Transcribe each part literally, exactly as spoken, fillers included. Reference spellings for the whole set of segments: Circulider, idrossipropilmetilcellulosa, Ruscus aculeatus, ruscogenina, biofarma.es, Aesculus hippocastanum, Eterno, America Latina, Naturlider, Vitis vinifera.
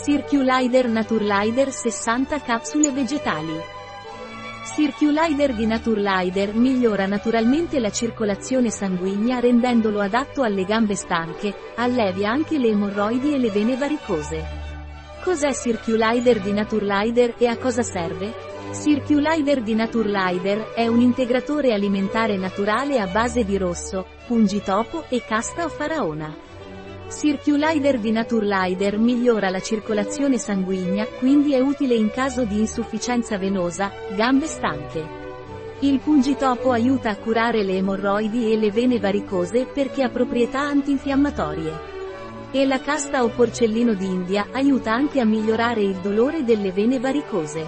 Circulider Naturlider sessanta capsule vegetali. Circulider di Naturlider migliora naturalmente la circolazione sanguigna rendendolo adatto alle gambe stanche, allevia anche le emorroidi e le vene varicose. Cos'è Circulider di Naturlider e a cosa serve? Circulider di Naturlider è un integratore alimentare naturale a base di rosso, pungitopo e casta o faraona. Circulider di Naturlider migliora la circolazione sanguigna, quindi è utile in caso di insufficienza venosa, gambe stanche. Il pungitopo aiuta a curare le emorroidi e le vene varicose perché ha proprietà antinfiammatorie. E la casta o porcellino d'India aiuta anche a migliorare il dolore delle vene varicose.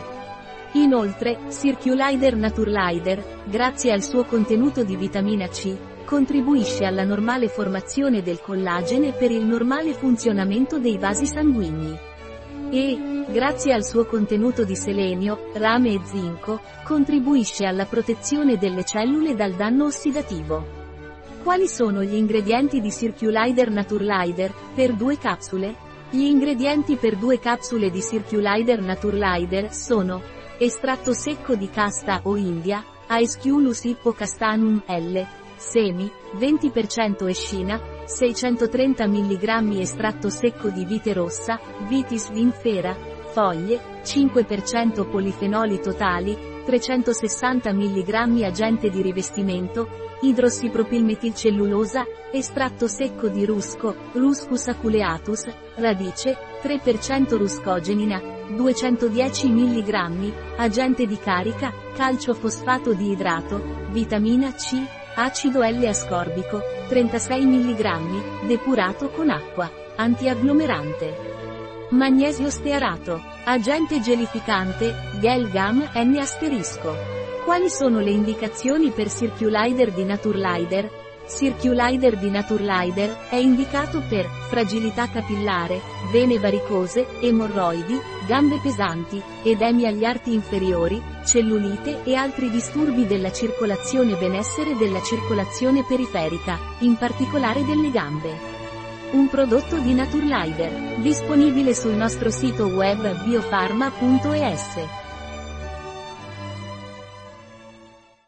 Inoltre, Circulider Naturlider, grazie al suo contenuto di vitamina C, contribuisce alla normale formazione del collagene per il normale funzionamento dei vasi sanguigni. E, grazie al suo contenuto di selenio, rame e zinco, contribuisce alla protezione delle cellule dal danno ossidativo. Quali sono gli ingredienti di Circulider Naturlider, per due capsule? Gli ingredienti per due capsule di Circulider Naturlider sono: estratto secco di casta o India, Aesculus hippocastanum L, semi, venti per cento escina, seicentotrenta milligrammi estratto secco di vite rossa, Vitis vinifera, foglie, cinque per cento polifenoli totali, trecentosessanta milligrammi agente di rivestimento, idrossipropilmetilcellulosa, estratto secco di rusco, Ruscus aculeatus, radice, tre per cento ruscogenina, duecentodieci milligrammi, agente di carica, calciofosfato di idrato, vitamina C, acido L ascorbico, trentasei milligrammi, depurato con acqua, antiagglomerante. Magnesio stearato, agente gelificante, gel gam N asterisco. Quali sono le indicazioni per Circulider di Naturlider? Circulider di Naturlider è indicato per fragilità capillare, vene varicose, emorroidi, gambe pesanti, edemi agli arti inferiori, cellulite e altri disturbi della circolazione benessere della circolazione periferica, in particolare delle gambe. Un prodotto di Naturlider, disponibile sul nostro sito web biofarma punto es.